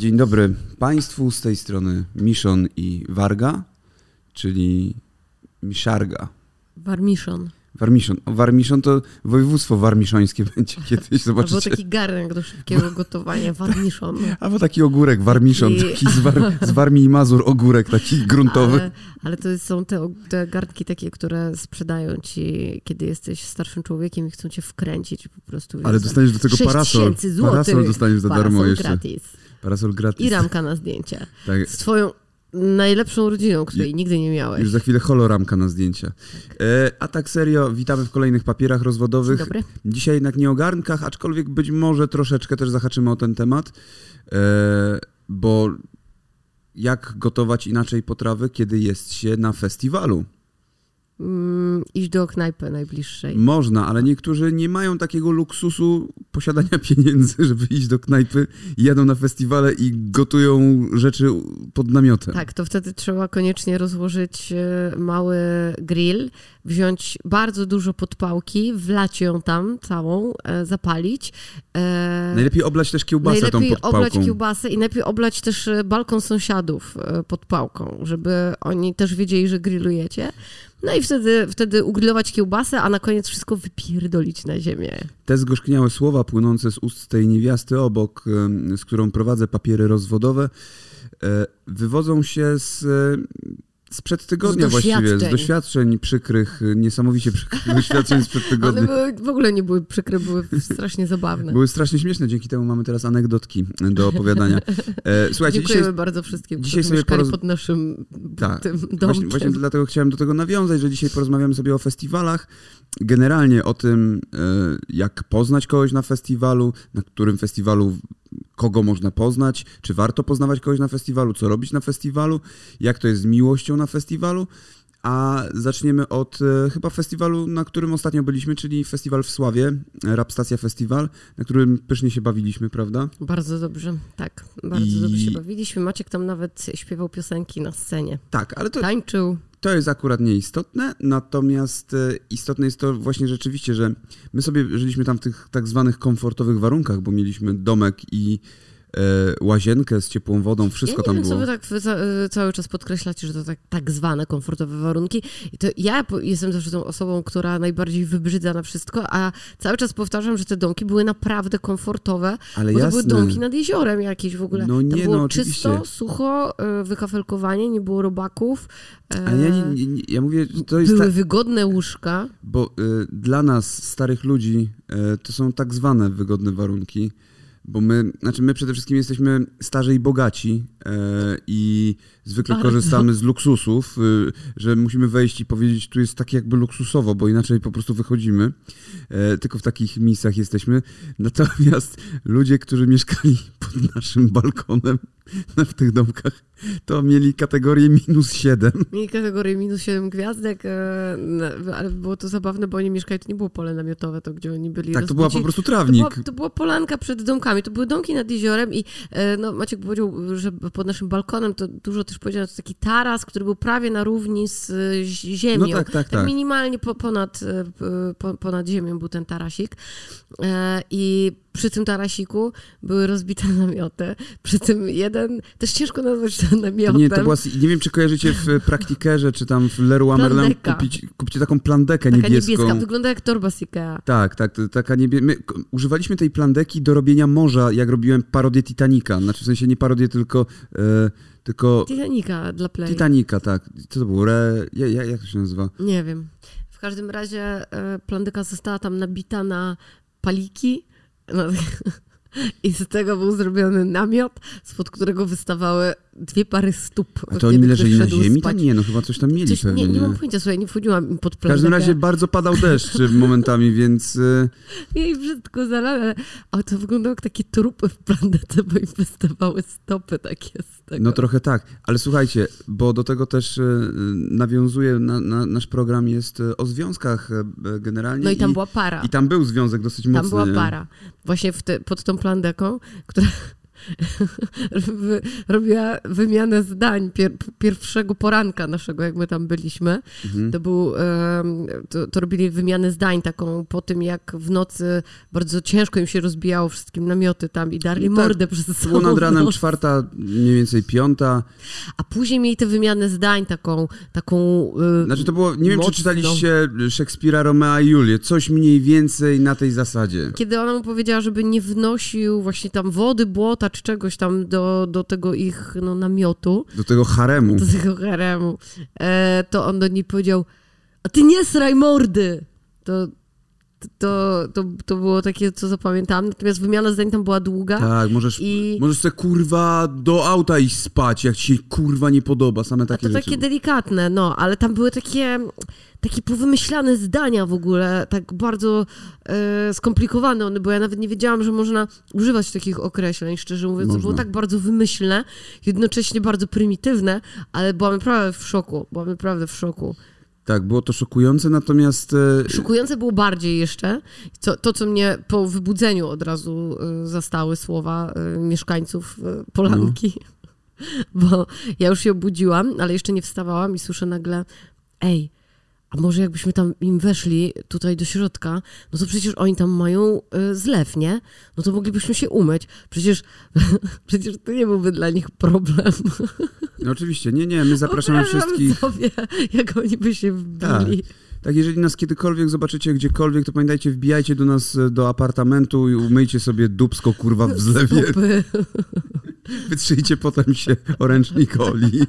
Dzień dobry Państwu, z tej strony Miszon i Warga, czyli miszarga. Warmiszon. Warmiszon. Warmiszon to województwo warmiszońskie będzie kiedyś, zobaczycie. Albo taki garnek do szybkiego gotowania, warmiszon. Albo taki ogórek, warmiszon, taki z Warmii i Mazur ogórek taki gruntowy. Ale to są te garnki takie, które sprzedają ci, kiedy jesteś starszym człowiekiem i chcą cię wkręcić po prostu. Ale dostaniesz do tego parasol. Parasol dostaniesz za darmo jeszcze. Parasol gratis. I ramka na zdjęcia. Tak. Z twoją najlepszą rodziną, której nigdy nie miałeś. Już za chwilę holoramka na zdjęcia. Tak. A tak serio, witamy w kolejnych papierach rozwodowych. Dzień dobry. Dzisiaj jednak nie o garnkach, aczkolwiek być może troszeczkę też zahaczymy o ten temat, bo jak gotować inaczej potrawy, kiedy jest się na festiwalu? Iść do knajpy najbliższej. Można, ale niektórzy nie mają takiego luksusu posiadania pieniędzy, żeby iść do knajpy, jadą na festiwale i gotują rzeczy pod namiotem. Tak, to wtedy trzeba koniecznie rozłożyć mały grill, wziąć bardzo dużo podpałki, wlać ją tam całą, zapalić. Najlepiej oblać też kiełbasę tą podpałką. Najlepiej oblać kiełbasę i najlepiej oblać też balkon sąsiadów podpałką, żeby oni też wiedzieli, że grillujecie. No i wtedy ugrillować kiełbasę, a na koniec wszystko wypierdolić na ziemię. Te zgorzkniałe słowa płynące z ust tej niewiasty obok, z którą prowadzę papiery rozwodowe, wywodzą się sprzed tygodnia właściwie, z doświadczeń przykrych, niesamowicie przykrych doświadczeń sprzed tygodnia. One w ogóle nie były przykre, były strasznie zabawne. Były strasznie śmieszne, dzięki temu mamy teraz anegdotki do opowiadania. Słuchajcie, dziękujemy bardzo wszystkim, dzisiaj którzy mieszkali pod naszym domkiem. Właśnie dlatego chciałem do tego nawiązać, że dzisiaj porozmawiamy sobie o festiwalach, generalnie o tym, jak poznać kogoś na festiwalu, na którym festiwalu kogo można poznać, czy warto poznawać kogoś na festiwalu, co robić na festiwalu, jak to jest z miłością na festiwalu, a zaczniemy od chyba festiwalu, na którym ostatnio byliśmy, czyli festiwal w Sławie, Rapstacja Festiwal, na którym pysznie się bawiliśmy, prawda? Bardzo dobrze, tak. Bardzo dobrze się bawiliśmy. Maciek tam nawet śpiewał piosenki na scenie. Tak, ale to... Tańczył. To jest akurat nieistotne, natomiast istotne jest to właśnie rzeczywiście, że my sobie żyliśmy tam w tych tak zwanych komfortowych warunkach, bo mieliśmy domek i łazienkę z ciepłą wodą, wszystko tam było. Ja nie wiem, co wy tak cały czas podkreślacie, że to tak zwane komfortowe warunki. I to ja jestem też tą osobą, która najbardziej wybrzydza na wszystko, a cały czas powtarzam, że te domki były naprawdę komfortowe, ale bo to były domki nad jeziorem jakieś w ogóle. No nie, tam było czysto, sucho, wykafelkowanie, nie było robaków. Ale ja mówię, że to jest... Były wygodne łóżka. Bo dla nas, starych ludzi, to są tak zwane wygodne warunki. Bo my przede wszystkim jesteśmy starzy i bogaci i zwykle korzystamy z luksusów, że musimy wejść i powiedzieć, tu jest tak jakby luksusowo, bo inaczej po prostu wychodzimy. Tylko w takich miejscach jesteśmy. Natomiast ludzie, którzy mieszkali pod naszym balkonem w tych domkach, to mieli kategorię -7. Mieli kategorię -7 gwiazdek, ale było to zabawne, bo oni mieszkali, to nie było pole namiotowe, to gdzie oni byli. Tak, to była po prostu trawnik. To była polanka przed domkami, to były domki nad jeziorem i no, Maciek powiedział, że pod naszym balkonem to dużo też powiedział, to taki taras, który był prawie na równi z ziemią. No tak. Minimalnie ponad ziemią był ten tarasik i przy tym tarasiku były rozbite namioty. Przy tym jeden, też ciężko nazwać to namiotem. Nie wiem, czy kojarzycie w Praktikerze, czy tam w Leroy Merlem kupcie taką plandekę niebieską. Taka niebieska, wygląda jak torba z Ikea. Tak. My używaliśmy tej plandeki do robienia morza, jak robiłem parodię Titanica. Znaczy w sensie nie parodię, tylko... Titanica dla Play. Titanica, tak. Co to było? Jak to się nazywa? Nie wiem. W każdym razie plandeka została tam nabita na paliki. No, i z tego był zrobiony namiot, spod którego wystawały 2 pary stóp. A to oni leżeli na ziemi? To nie, no chyba coś tam mieli pewnie. Nie mam pojęcia, słuchaj, nie wchodziłam im pod plandekę. W każdym razie bardzo padał deszcz momentami, więc... Jej brzydko zalałem, ale to wyglądało jak takie trupy w plandece, bo im wystawały stopy takie z tego. No trochę tak, ale słuchajcie, bo do tego też nawiązuje, nasz program jest o związkach generalnie. No i tam była para. I tam był związek dosyć mocny. Tam była para. Właśnie pod tą plandeką, która... robiła wymianę zdań pierwszego poranka naszego, jak my tam byliśmy. Mhm. To robili wymianę zdań taką po tym, jak w nocy bardzo ciężko im się rozbijało wszystkim namioty tam i darli mordę przez sobą. Było nad ranem 4:00, mniej więcej 5:00. A później mieli tę wymianę zdań taką znaczy to było, nie wiem, czy czytaliście Szekspira, Romea i Julię, coś mniej więcej na tej zasadzie. Kiedy ona mu powiedziała, żeby nie wnosił właśnie tam wody, błota czy czegoś tam do tego ich namiotu. Do tego haremu. To on do niej powiedział, a ty nie sraj mordy! To było takie, co zapamiętałam. Natomiast wymiana zdań tam była długa. Tak, możesz sobie kurwa do auta iść spać, jak ci się kurwa nie podoba. Same takie rzeczy. A to takie delikatne, ale tam były takie powymyślane zdania w ogóle, tak bardzo skomplikowane one, bo ja nawet nie wiedziałam, że można używać takich określeń, szczerze mówiąc. Można. To było tak bardzo wymyślne, jednocześnie bardzo prymitywne, ale byłam naprawdę w szoku. Tak, było to szokujące, natomiast... Szokujące było bardziej jeszcze. Co mnie po wybudzeniu od razu zastały słowa mieszkańców Polanki. No. Bo ja już się obudziłam, ale jeszcze nie wstawałam i słyszę nagle, ej, a może jakbyśmy tam im weszli tutaj do środka, no to przecież oni tam mają zlew, nie? No to moglibyśmy się umyć. Przecież to nie byłby dla nich problem. No oczywiście, nie, my zapraszamy wszystkich. Sobie, jak oni by się wbili. Tak, jeżeli nas kiedykolwiek zobaczycie gdziekolwiek, to pamiętajcie, wbijajcie do nas do apartamentu i umyjcie sobie dupsko, kurwa, w zlewie. Wytrzyjcie potem się oręcznik oli.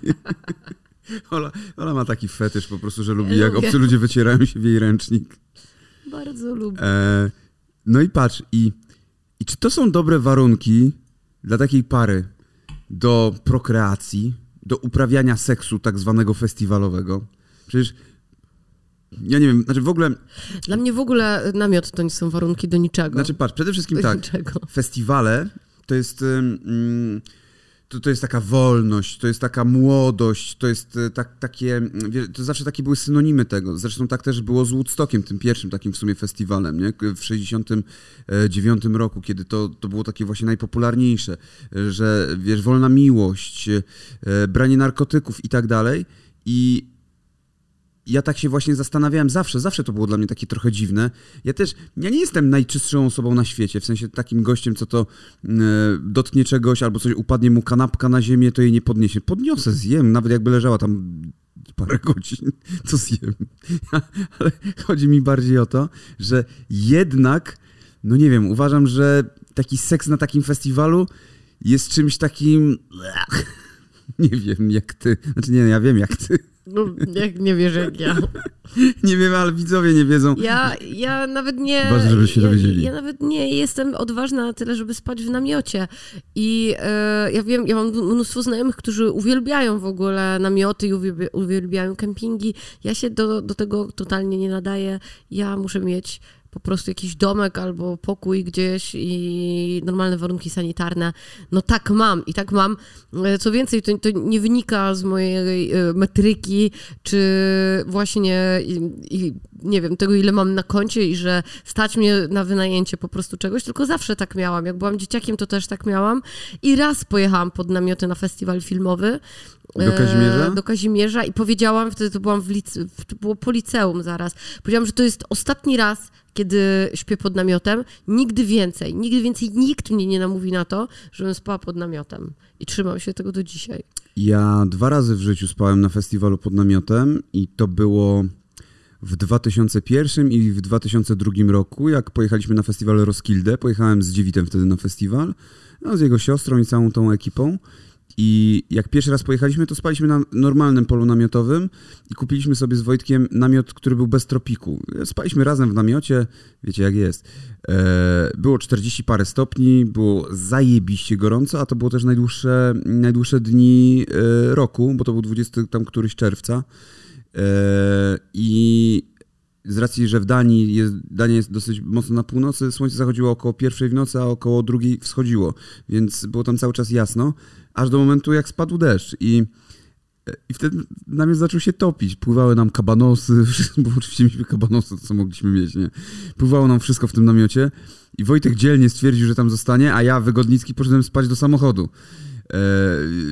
Ola ma taki fetysz po prostu, że lubi, jak obcy ludzie wycierają się w jej ręcznik. Bardzo lubię. No i patrz, i czy to są dobre warunki dla takiej pary do prokreacji, do uprawiania seksu tak zwanego festiwalowego? Przecież ja nie wiem, znaczy w ogóle... Dla mnie w ogóle namiot to nie są warunki do niczego. Znaczy patrz, przede wszystkim do tak, niczego. Festiwale to jest... To jest taka wolność, to jest taka młodość, to jest takie... To zawsze takie były synonimy tego. Zresztą tak też było z Woodstockiem, tym pierwszym takim w sumie festiwalem, nie? W 1969 roku, kiedy to było takie właśnie najpopularniejsze, że wiesz, wolna miłość, branie narkotyków i tak dalej. I ja tak się właśnie zastanawiałem zawsze to było dla mnie takie trochę dziwne. Ja nie jestem najczystszą osobą na świecie, w sensie takim gościem, co to dotknie czegoś albo coś, upadnie mu kanapka na ziemię, to jej nie podniesie. Podniosę, zjem, nawet jakby leżała tam parę godzin, to zjem. Ale chodzi mi bardziej o to, że jednak, no nie wiem, uważam, że taki seks na takim festiwalu jest czymś takim... Nie wiem, jak ty. Znaczy nie, ja wiem, jak ty. No, jak nie wiesz, jak ja. Nie wiem, ale widzowie nie wiedzą. Ja nawet nie... Ważne, żeby się dowiedzieli. Ja nawet nie jestem odważna na tyle, żeby spać w namiocie. I ja wiem, ja mam mnóstwo znajomych, którzy uwielbiają w ogóle namioty i uwielbiają kempingi. Ja się do tego totalnie nie nadaję. Ja muszę mieć po prostu jakiś domek albo pokój gdzieś i normalne warunki sanitarne. No tak mam. Co więcej, to nie wynika z mojej metryki, czy właśnie, nie wiem, tego ile mam na koncie i że stać mnie na wynajęcie po prostu czegoś, tylko zawsze tak miałam. Jak byłam dzieciakiem, to też tak miałam. I raz pojechałam pod namioty na festiwal filmowy. Do Kazimierza i powiedziałam, wtedy to byłam to było po liceum zaraz, powiedziałam, że to jest ostatni raz, kiedy śpię pod namiotem, nigdy więcej nikt mnie nie namówi na to, żebym spała pod namiotem i trzymam się tego do dzisiaj. Ja 2 razy w życiu spałem na festiwalu pod namiotem i to było w 2001 i w 2002 roku, jak pojechaliśmy na festiwal Roskilde, pojechałem z Dziewitem wtedy na festiwal, z jego siostrą i całą tą ekipą. I jak pierwszy raz pojechaliśmy, to spaliśmy na normalnym polu namiotowym i kupiliśmy sobie z Wojtkiem namiot, który był bez tropiku. Spaliśmy razem w namiocie, wiecie jak jest. Było 40 parę stopni, było zajebiście gorąco, a to było też najdłuższe dni roku, bo to był 20 tam któryś czerwca. I z racji, że w Danii Dania jest dosyć mocno na północy, słońce zachodziło około 1:00 w nocy, a około 2:00 wschodziło, więc było tam cały czas jasno, aż do momentu jak spadł deszcz. I I wtedy namiot zaczął się topić. Pływały nam kabanosy, bo oczywiście mieliśmy kabanosy, co mogliśmy mieć, nie? Pływało nam wszystko w tym namiocie i Wojtek dzielnie stwierdził, że tam zostanie, a ja, Wygodnicki, poszedłem spać do samochodu.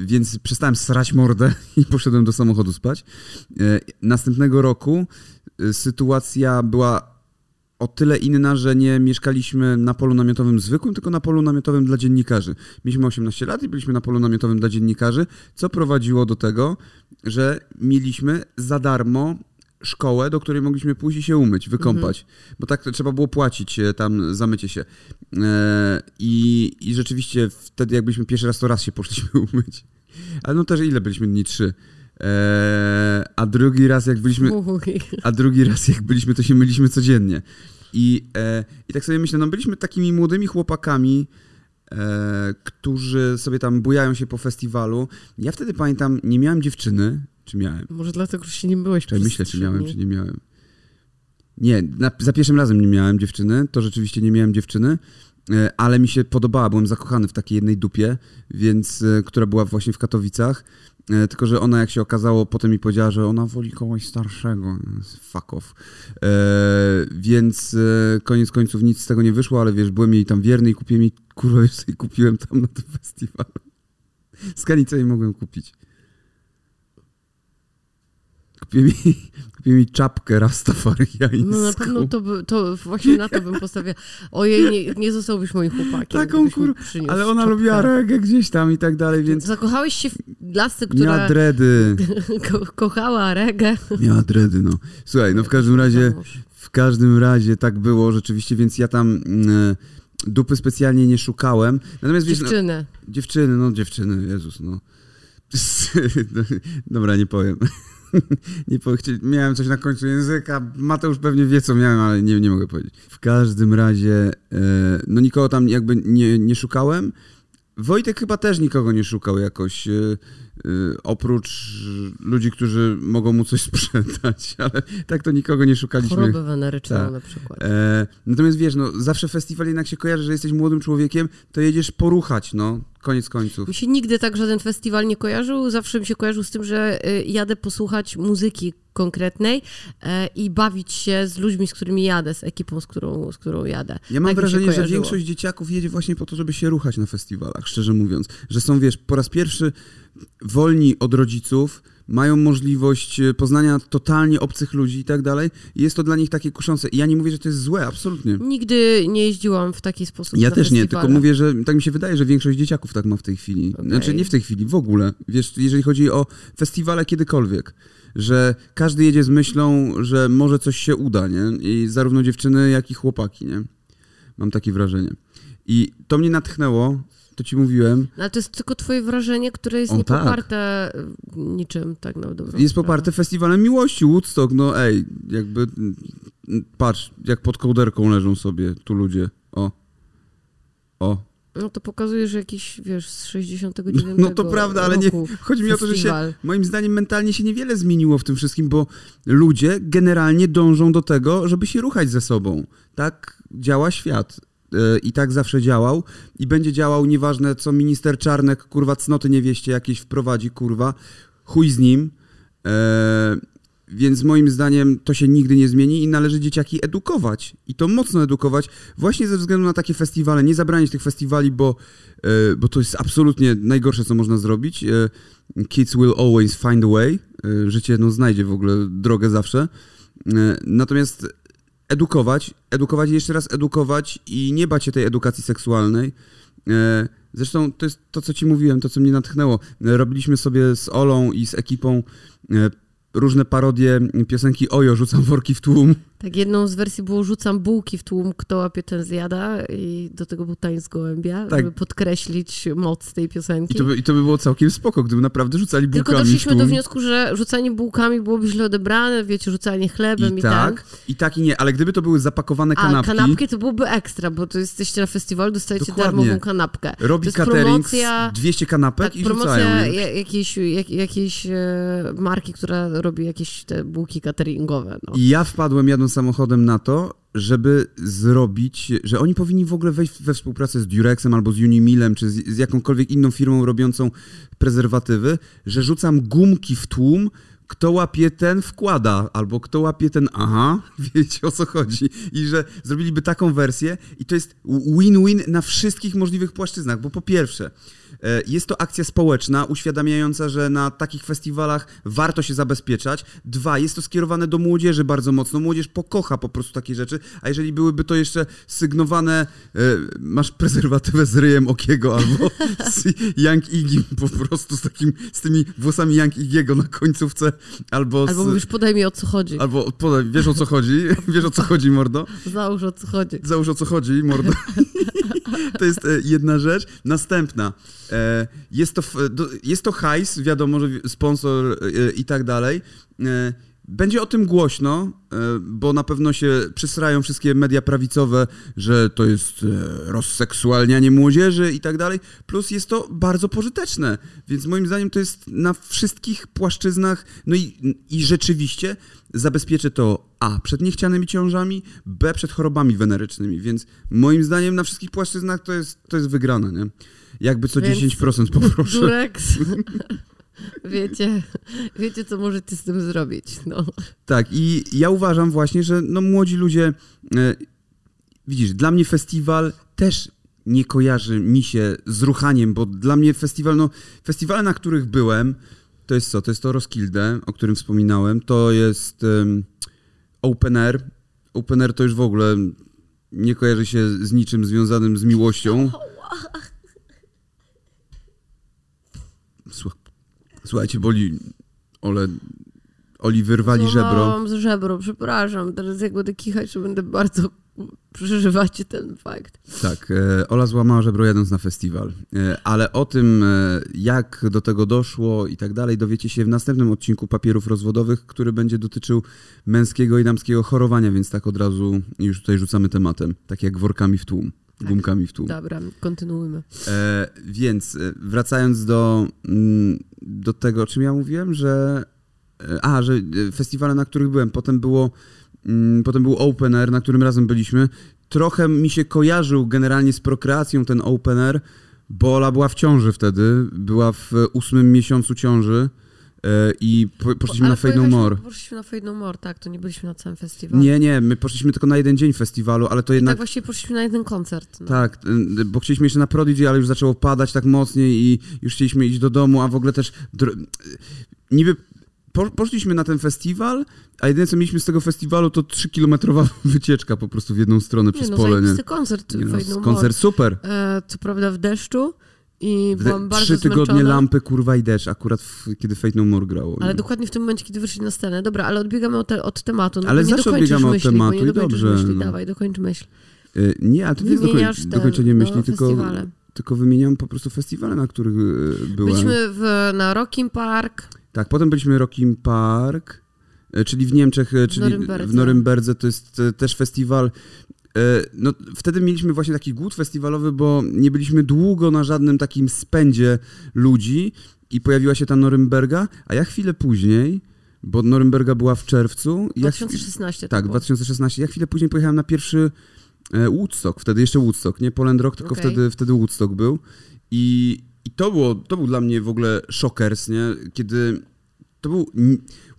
Więc przestałem srać mordę i poszedłem do samochodu spać. Następnego roku sytuacja była o tyle inna, że nie mieszkaliśmy na polu namiotowym zwykłym, tylko na polu namiotowym dla dziennikarzy. Mieliśmy 18 lat i byliśmy na polu namiotowym dla dziennikarzy, co prowadziło do tego, że mieliśmy za darmo szkołę, do której mogliśmy pójść i się umyć, wykąpać. Mhm. Bo tak to trzeba było płacić tam za mycie się. I rzeczywiście wtedy, jak byliśmy pierwszy raz, to raz się poszliśmy umyć. Ale no też ile byliśmy dni? 3. A drugi raz jak byliśmy, to się myliśmy codziennie. I tak sobie myślę, no byliśmy takimi młodymi chłopakami, którzy sobie tam bujają się po festiwalu. Ja wtedy pamiętam, nie miałem dziewczyny. Czy miałem? Może dlatego, że się nie byłeś przez myślę, czy miałem, czy nie miałem. Nie, za pierwszym razem nie miałem dziewczyny. To rzeczywiście nie miałem dziewczyny. Ale mi się podobała. Byłem zakochany w takiej jednej dupie, więc, która była właśnie w Katowicach. Tylko że ona, jak się okazało, potem mi powiedziała, że ona woli kogoś starszego. Fuck off. Więc koniec końców nic z tego nie wyszło, ale wiesz, byłem jej tam wierny i kupiłem jej, kurwa, wiesz, i kupiłem tam na tym festiwalu. Skanicę jej mogłem kupić. Kupiłem mi czapkę rastafariańską. No na pewno to właśnie na to bym postawiła. Ojej, nie zostałbyś moim chłopakiem. Taką kurwa, ale ona czapkę. Lubiła reggae gdzieś tam i tak dalej, więc... Zakochałeś się w lasce, która... Miała dredy. Kochała reggae. Miała dredy, no. Słuchaj, no w każdym razie tak było rzeczywiście, więc ja tam... Dupy specjalnie nie szukałem. Natomiast dziewczyny. Wiesz, no, dziewczyny, Jezus, no. Dobra, nie powiem. Miałem coś na końcu języka, Mateusz pewnie wie, co miałem, ale nie mogę powiedzieć. W każdym razie, no nikogo tam jakby nie szukałem. Wojtek chyba też nikogo nie szukał jakoś, oprócz ludzi, którzy mogą mu coś sprzedać, ale tak to nikogo nie szukaliśmy. Choroby weneryczne na przykład. Natomiast wiesz, no zawsze festiwal jednak się kojarzy, że jesteś młodym człowiekiem, to jedziesz poruchać, no. Koniec końców. Mi się nigdy tak żaden festiwal nie kojarzył. Zawsze mi się kojarzył z tym, że jadę posłuchać muzyki konkretnej i bawić się z ludźmi, z którymi jadę, z ekipą, z którą jadę. Ja mam wrażenie, że większość dzieciaków jedzie właśnie po to, żeby się ruchać na festiwalach, szczerze mówiąc. Że są, wiesz, po raz pierwszy wolni od rodziców, mają możliwość poznania totalnie obcych ludzi i tak dalej. Jest to dla nich takie kuszące. I ja nie mówię, że to jest złe, absolutnie. Nigdy nie jeździłam w taki sposób. Ja też nie, tylko mówię, że tak mi się wydaje, że większość dzieciaków tak ma w tej chwili. Okay. Znaczy nie w tej chwili, w ogóle. Wiesz, jeżeli chodzi o festiwale kiedykolwiek, że każdy jedzie z myślą, że może coś się uda, nie? I zarówno dziewczyny, jak i chłopaki, nie? Mam takie wrażenie. I to mnie natchnęło. To ci mówiłem. Ale to jest tylko twoje wrażenie, które jest niepoparte niczym, tak na dobrą sprawę. Jest poparte festiwalem miłości, Woodstock, no ej, jakby patrz, jak pod kołderką leżą sobie tu ludzie, o. No to pokazujesz jakiś, wiesz, z 69 roku. No to prawda, ale nie, chodzi mi o to, że się, moim zdaniem mentalnie się niewiele zmieniło w tym wszystkim, bo ludzie generalnie dążą do tego, żeby się ruchać ze sobą. Tak działa świat. I tak zawsze działał i będzie działał, nieważne co minister Czarnek, kurwa, cnoty niewieście jakieś wprowadzi, kurwa, chuj z nim, więc moim zdaniem to się nigdy nie zmieni i należy dzieciaki edukować i to mocno edukować właśnie ze względu na takie festiwale, nie zabraniać tych festiwali, bo to jest absolutnie najgorsze, co można zrobić. Kids will always find a way, życie no znajdzie w ogóle drogę zawsze, natomiast edukować i jeszcze raz edukować i nie bać się tej edukacji seksualnej. Zresztą to jest to, co ci mówiłem, to, co mnie natchnęło. Robiliśmy sobie z Olą i z ekipą różne parodie piosenki Ojo, rzucam worki w tłum. Tak, jedną z wersji było rzucam bułki w tłum, kto łapie, ten zjada i do tego był tańc gołębia, tak, żeby podkreślić moc tej piosenki. I to by było całkiem spoko, gdyby naprawdę rzucali bułkami. Tylko doszliśmy do wniosku, że rzucanie bułkami byłoby źle odebrane, wiecie, rzucanie chlebem i tak, i nie, ale gdyby to były zapakowane kanapki... A kanapki to byłoby ekstra, bo to jesteście na festiwalu, dostajecie darmową kanapkę. Robi catering, promocja, 200 kanapek tak, i rzucają jakiejś marki, która robi jakieś te bułki cateringowe. No. I ja wpadłem jadąc tym samochodem na to, żeby zrobić, że oni powinni w ogóle wejść we współpracę z Durexem albo z Unimilem, czy z jakąkolwiek inną firmą robiącą prezerwatywy, że rzucam gumki w tłum, kto łapie ten wkłada, albo kto łapie ten aha, wiecie o co chodzi. I że zrobiliby taką wersję i to jest win-win na wszystkich możliwych płaszczyznach, bo po pierwsze jest to akcja społeczna, uświadamiająca, że na takich festiwalach warto się zabezpieczać. Dwa, jest to skierowane do młodzieży bardzo mocno. Młodzież pokocha po prostu takie rzeczy, a jeżeli byłyby to jeszcze sygnowane, masz prezerwatywę z ryjem Okiego albo z Young Igim po prostu z tymi włosami Young Igiego na końcówce, albo mówisz, podaj mi o co chodzi. Albo podaj, wiesz o co chodzi, mordo? Załóż o co chodzi, mordo. To jest jedna rzecz. Następna. Jest to hajs, wiadomo, że sponsor i tak dalej. Będzie o tym głośno, bo na pewno się przysrają wszystkie media prawicowe, że to jest rozseksualnianie młodzieży i tak dalej. Plus jest to bardzo pożyteczne, więc moim zdaniem to jest na wszystkich płaszczyznach. No i rzeczywiście zabezpieczy to A. przed niechcianymi ciążami, B. przed chorobami wenerycznymi, więc moim zdaniem na wszystkich płaszczyznach to jest wygrane, nie? Jakby co więc 10% poproszę. Durex. Wiecie, co możecie z tym zrobić. No. Tak, i ja uważam właśnie, że no młodzi ludzie... widzisz, dla mnie festiwal też nie kojarzy mi się z ruchaniem, bo dla mnie festiwal... No, festiwale, na których byłem, to jest co? To jest to Roskilde, o którym wspominałem. To jest Open Air. Open Air to już w ogóle nie kojarzy się z niczym związanym z miłością. Słuchajcie, boli, Oli wyrwali żebro. Z żebro, przepraszam. Teraz jak będę kichać, to będę bardzo przeżywać ten fakt. Tak, Ola złamała żebro jadąc na festiwal. Ale o tym, jak do tego doszło i tak dalej, dowiecie się w następnym odcinku Papierów Rozwodowych, który będzie dotyczył męskiego i damskiego chorowania, więc tak od razu już tutaj rzucamy tematem. Tak jak workami w tłum. Gumkami w tłum. Dobra, kontynuujmy. Więc wracając do tego, o czym ja mówiłem, że festiwale, na których byłem, potem był Open Air, na którym razem byliśmy. Trochę mi się kojarzył generalnie z prokreacją ten Open Air, bo Ola była w ciąży wtedy, była w 8 miesiącu ciąży. I poszliśmy na Faith No More. Poszliśmy na Faith No More, tak, to nie byliśmy na całym festiwalu. Nie, my poszliśmy tylko na jeden dzień festiwalu, ale to jednak... I tak właściwie poszliśmy na jeden koncert. No. Tak, bo chcieliśmy jeszcze na Prodigy, ale już zaczęło padać tak mocniej i już chcieliśmy iść do domu, a w ogóle też... Niby poszliśmy na ten festiwal, a jedyne co mieliśmy z tego festiwalu to 3-kilometrowa wycieczka po prostu w jedną stronę przez pole. Zajebisty koncert. Koncert super. Co prawda w deszczu. I byłam bardzo 3 tygodnie zmęczona. Lampy, kurwa i deszcz, akurat kiedy Faith No More grało. Ale dokładnie w tym momencie, kiedy wyszli na scenę. Dobra, ale odbiegamy od tematu. No ale zawsze odbiegamy od tematu i dobrze. Myśli. No. Dawaj, dokończ myśl. Nie, ale to nie jest dokończenie myśli, tylko wymieniam po prostu festiwale, na których byłem. Byliśmy na Rock im Park. Tak, potem byliśmy Rock im Park, czyli w Niemczech, czyli w Norymberdze. To jest też festiwal... No, wtedy mieliśmy właśnie taki głód festiwalowy, bo nie byliśmy długo na żadnym takim spędzie ludzi i pojawiła się ta Norymberga, a ja chwilę później, bo Norymberga była w czerwcu... 2016. Tak, 2016. Ja chwilę później pojechałem na pierwszy Woodstock, wtedy jeszcze Woodstock, nie Poland Rock, tylko wtedy Woodstock był. I to był dla mnie w ogóle szokers, nie? Kiedy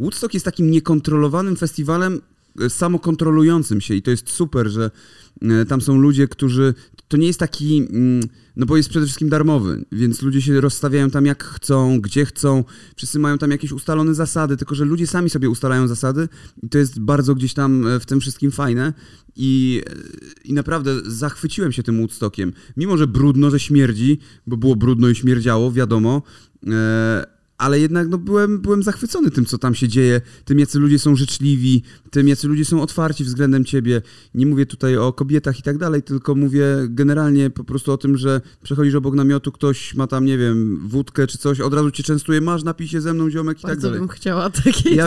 Woodstock jest takim niekontrolowanym festiwalem, samokontrolującym się i to jest super, że tam są ludzie, którzy... To nie jest taki... No bo jest przede wszystkim darmowy, więc ludzie się rozstawiają tam jak chcą, gdzie chcą. Wszyscy mają tam jakieś ustalone zasady, tylko że ludzie sami sobie ustalają zasady i to jest bardzo gdzieś tam w tym wszystkim fajne. I naprawdę zachwyciłem się tym Woodstockiem. Mimo, że brudno, że śmierdzi, bo było brudno i śmierdziało, wiadomo, ale jednak no, byłem zachwycony tym, co tam się dzieje, tym, jacy ludzie są życzliwi, tym, jacy ludzie są otwarci względem ciebie. Nie mówię tutaj o kobietach i tak dalej, tylko mówię generalnie po prostu o tym, że przechodzisz obok namiotu, ktoś ma tam, nie wiem, wódkę czy coś, od razu cię częstuje, masz, napij się ze mną, ziomek i tak dalej. Bardzo bym chciała takiej sytuacji.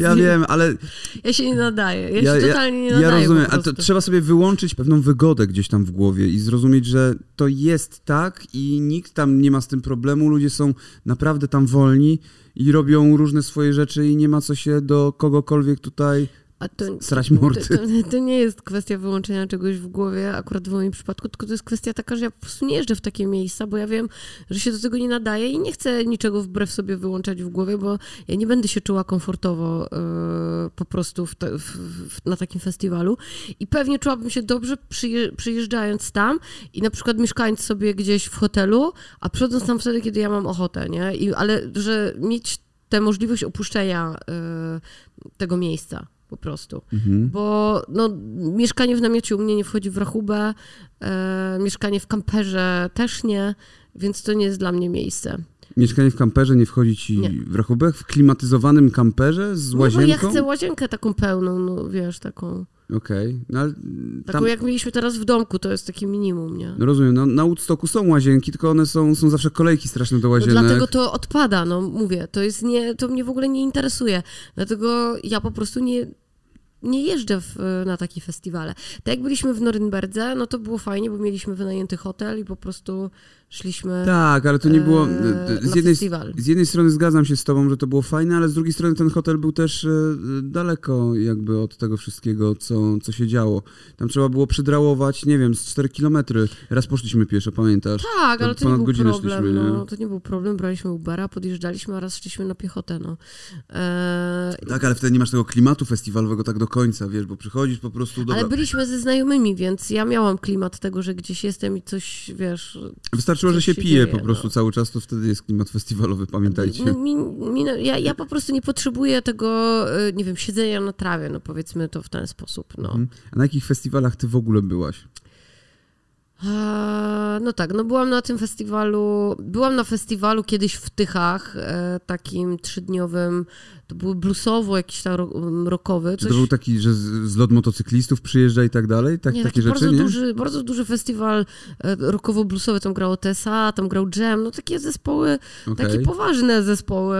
Ja wiem, ale... Ja się nie nadaję, ja się totalnie nie nadaję. Ja rozumiem, a to trzeba sobie wyłączyć pewną wygodę gdzieś tam w głowie i zrozumieć, że to jest tak i nikt tam nie ma z tym problemu, ludzie są naprawdę tam wolni i robią różne swoje rzeczy i nie ma co się do kogokolwiek tutaj A to nie jest kwestia wyłączenia czegoś w głowie, akurat w moim przypadku, tylko to jest kwestia taka, że ja po prostu nie jeżdżę w takie miejsca, bo ja wiem, że się do tego nie nadaje i nie chcę niczego wbrew sobie wyłączać w głowie, bo ja nie będę się czuła komfortowo po prostu na takim festiwalu i pewnie czułabym się dobrze przyjeżdżając tam i na przykład mieszkając sobie gdzieś w hotelu, a przychodząc tam wtedy, kiedy ja mam ochotę, nie? Ale że mieć tę możliwość opuszczenia tego miejsca. Po prostu, bo no, mieszkanie w namiocie u mnie nie wchodzi w rachubę, mieszkanie w kamperze też nie, więc to nie jest dla mnie miejsce. Mieszkanie w kamperze nie wchodzi ci w rachubę? W klimatyzowanym kamperze z łazienką? No bo ja chcę łazienkę taką pełną, no wiesz, taką. Okej. Okay. No, taką jak mieliśmy teraz w domku, to jest takie minimum, nie? No rozumiem, no, na Woodstocku są łazienki, tylko one są zawsze kolejki straszne do łazienek. No dlatego to odpada, no mówię, to mnie w ogóle nie interesuje, dlatego ja po prostu nie jeżdżę na takie festiwale. Tak jak byliśmy w Norymberdze, no to było fajnie, bo mieliśmy wynajęty hotel i po prostu szliśmy. Tak, ale to nie było. Z jednej strony zgadzam się z tobą, że to było fajne, ale z drugiej strony ten hotel był też daleko jakby od tego wszystkiego, co się działo. Tam trzeba było przydrałować, nie wiem, z 4 kilometry. Raz poszliśmy pieszo, pamiętasz? Tak, ale to nie był problem. To nie był problem, braliśmy Ubera, podjeżdżaliśmy, a raz szliśmy na piechotę, no. Tak, ale wtedy nie masz tego klimatu festiwalowego tak do końca, wiesz, bo przychodzisz po prostu do... Ale byliśmy ze znajomymi, więc ja miałam klimat tego, że gdzieś jestem i coś, wiesz... Wystarczyło, że się pije po prostu cały czas, to wtedy jest klimat festiwalowy, pamiętajcie. No, ja po prostu nie potrzebuję tego, nie wiem, siedzenia na trawie, no powiedzmy to w ten sposób, no. A na jakich festiwalach ty w ogóle byłaś? No tak, no byłam na festiwalu kiedyś w Tychach, takim 3-dniowym, to był bluesowo jakiś tam rockowy. Czy to był taki, że zlot motocyklistów przyjeżdża i tak dalej? Takie rzeczy, bardzo nie? Bardzo duży festiwal rockowo-bluesowy, tam grało TSA, tam grał Jam, no takie zespoły, takie poważne zespoły.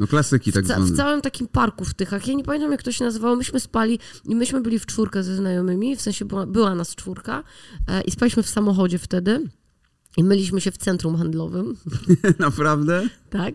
No klasyki tak zwane. W całym takim parku w Tychach, ja nie pamiętam jak to się nazywało, myśmy spali i myśmy byli w 4 ze znajomymi, w sensie była nas 4 i spaliśmy w samochodzie wtedy i myliśmy się w centrum handlowym. Naprawdę? Tak.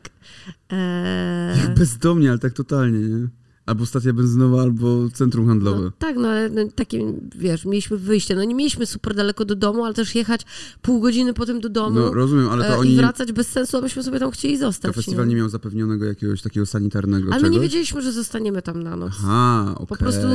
Jak bezdomnie, ale tak totalnie, nie? Albo stacja benzynowa, albo centrum handlowe. No, tak, no ale takie, wiesz, mieliśmy wyjście. No nie mieliśmy super daleko do domu, ale też jechać pół godziny potem do domu. No rozumiem, ale to oni... I wracać bez sensu, abyśmy sobie tam chcieli zostać. To festiwal nie miał zapewnionego jakiegoś takiego sanitarnego Ale my nie wiedzieliśmy, że zostaniemy tam na noc. Aha, okej. Po prostu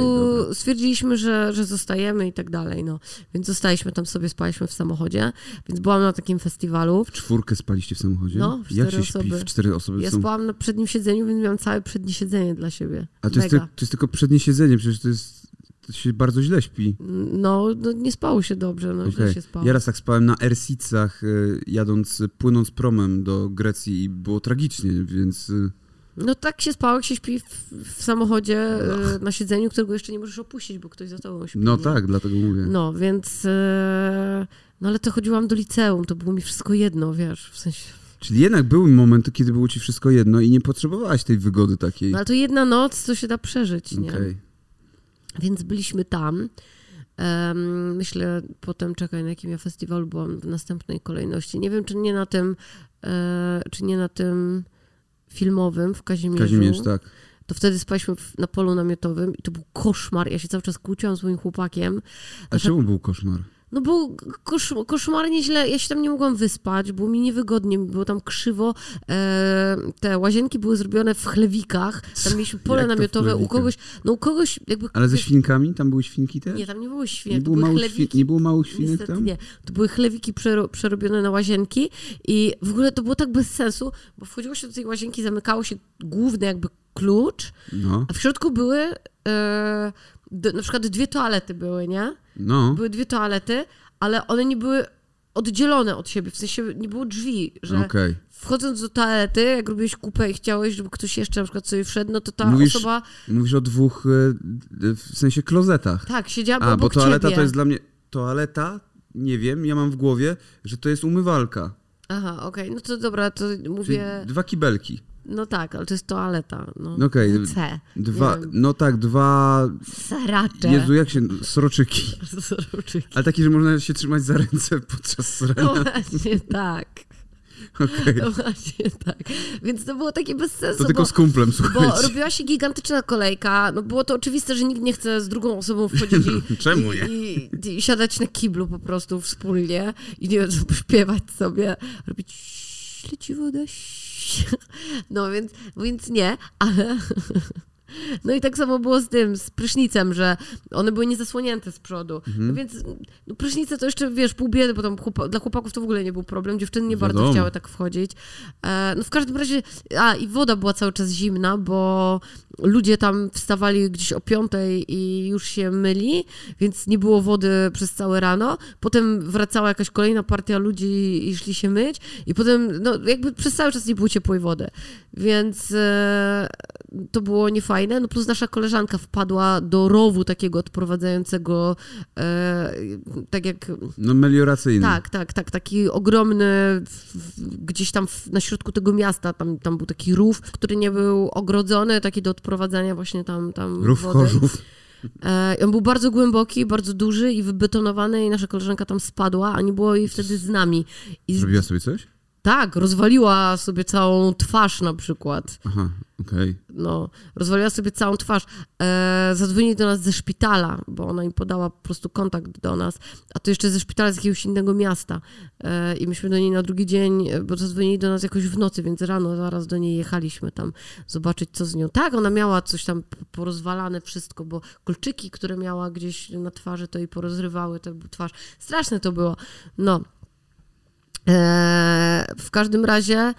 stwierdziliśmy, że zostajemy i tak dalej, no. Więc zostaliśmy tam sobie, spaliśmy w samochodzie. Więc byłam na takim festiwalu. W 4 spaliście w samochodzie? No, w 4 osoby. Jak się śpi w 4 osoby? Ja spałam na przednim siedzeniu, więc miałam całe przednie siedzenie dla siebie. A to jest tylko przednie siedzenie, przecież to się bardzo źle śpi. No nie spało się dobrze, źle się spało. Ja raz tak spałem na Ersicach, płynąc promem do Grecji i było tragicznie, więc... No tak się spało, jak się śpi w samochodzie na siedzeniu, którego jeszcze nie możesz opuścić, bo ktoś za tobą śpi. No tak, dlatego mówię. No, więc... No ale to chodziłam do liceum, to było mi wszystko jedno, wiesz, w sensie... Czyli jednak były momenty, kiedy było ci wszystko jedno i nie potrzebowałaś tej wygody takiej. No ale to jedna noc, to się da przeżyć, nie? Okay. Więc byliśmy tam. Myślę, potem czekaj, na jakim ja festiwalu byłam w następnej kolejności. Nie wiem, czy nie na tym filmowym w Kazimierzu. Kazimierz, tak. To wtedy spaliśmy na polu namiotowym i to był koszmar. Ja się cały czas kłóciłam z moim chłopakiem. Czemu był koszmar? No bo koszmarnie źle, ja się tam nie mogłam wyspać, było mi niewygodnie, było tam krzywo, te łazienki były zrobione w chlewikach, tam mieliśmy pole namiotowe, u kogoś jakby... Ale ze świnkami? Tam były świnki też? Nie, tam nie było świnek, nie było małych świnek niestety tam? Nie, to były chlewiki przerobione na łazienki i w ogóle to było tak bez sensu, bo wchodziło się do tej łazienki, zamykało się główny jakby klucz, a w środku były... na przykład 2 toalety były, nie? No. Były 2 toalety, ale one nie były oddzielone od siebie, w sensie nie było drzwi, że wchodząc do toalety, jak robiłeś kupę i chciałeś, żeby ktoś jeszcze na przykład sobie wszedł, no to ta osoba... Mówisz o 2, w sensie klozetach. Tak, siedziała obok ciebie. A, bo toaleta to jest dla mnie... Toaleta? Nie wiem, ja mam w głowie, że to jest umywalka. Aha, no to dobra, to mówię... Czyli 2 kibelki. No tak, ale to jest toaleta. No C. 2 Saracze. Jezu, jak się... Sroczyki. Sroczyki. Ale takie, że można się trzymać za ręce podczas srania. No właśnie, tak. Okay. No właśnie, tak. Więc to było takie bez sensu. To tylko z kumplem, słuchajcie. Bo robiła się gigantyczna kolejka. No było to oczywiste, że nikt nie chce z drugą osobą wchodzić czemu nie? I siadać na kiblu po prostu wspólnie i nie wiem, śpiewać sobie, robić leci woda. No więc nie, ale... No i tak samo było z tym, z prysznicem, że one były niezasłonięte z przodu. Mhm. No więc no prysznice to jeszcze, wiesz, pół biedy, bo tam dla chłopaków to w ogóle nie był problem. Dziewczyny nie bardzo chciały tak wchodzić. No w każdym razie, i woda była cały czas zimna, bo ludzie tam wstawali gdzieś o 5:00 i już się myli, więc nie było wody przez całe rano. Potem wracała jakaś kolejna partia ludzi i szli się myć. I potem, no jakby przez cały czas nie było ciepłej wody. Więc to było niefajne. No plus nasza koleżanka wpadła do rowu takiego odprowadzającego, tak jak... No melioracyjny. Tak, taki ogromny, gdzieś tam na środku tego miasta, tam był taki rów, który nie był ogrodzony, taki do odprowadzania właśnie tam rów wody. Chorzów. On był bardzo głęboki, bardzo duży i wybetonowany i nasza koleżanka tam spadła, a nie było jej wtedy z nami. Zrobiła sobie coś? Tak, rozwaliła sobie całą twarz na przykład. Aha, okej. Okay. No, rozwaliła sobie całą twarz. Zadzwonili do nas ze szpitala, bo ona im podała po prostu kontakt do nas, a to jeszcze ze szpitala z jakiegoś innego miasta. I myśmy do niej na drugi dzień, bo zadzwonili do nas jakoś w nocy, więc rano zaraz do niej jechaliśmy tam zobaczyć, co z nią. Tak, ona miała coś tam porozwalane wszystko, bo kolczyki, które miała gdzieś na twarzy, to jej porozrywały tę twarz. Straszne to było. No. W każdym razie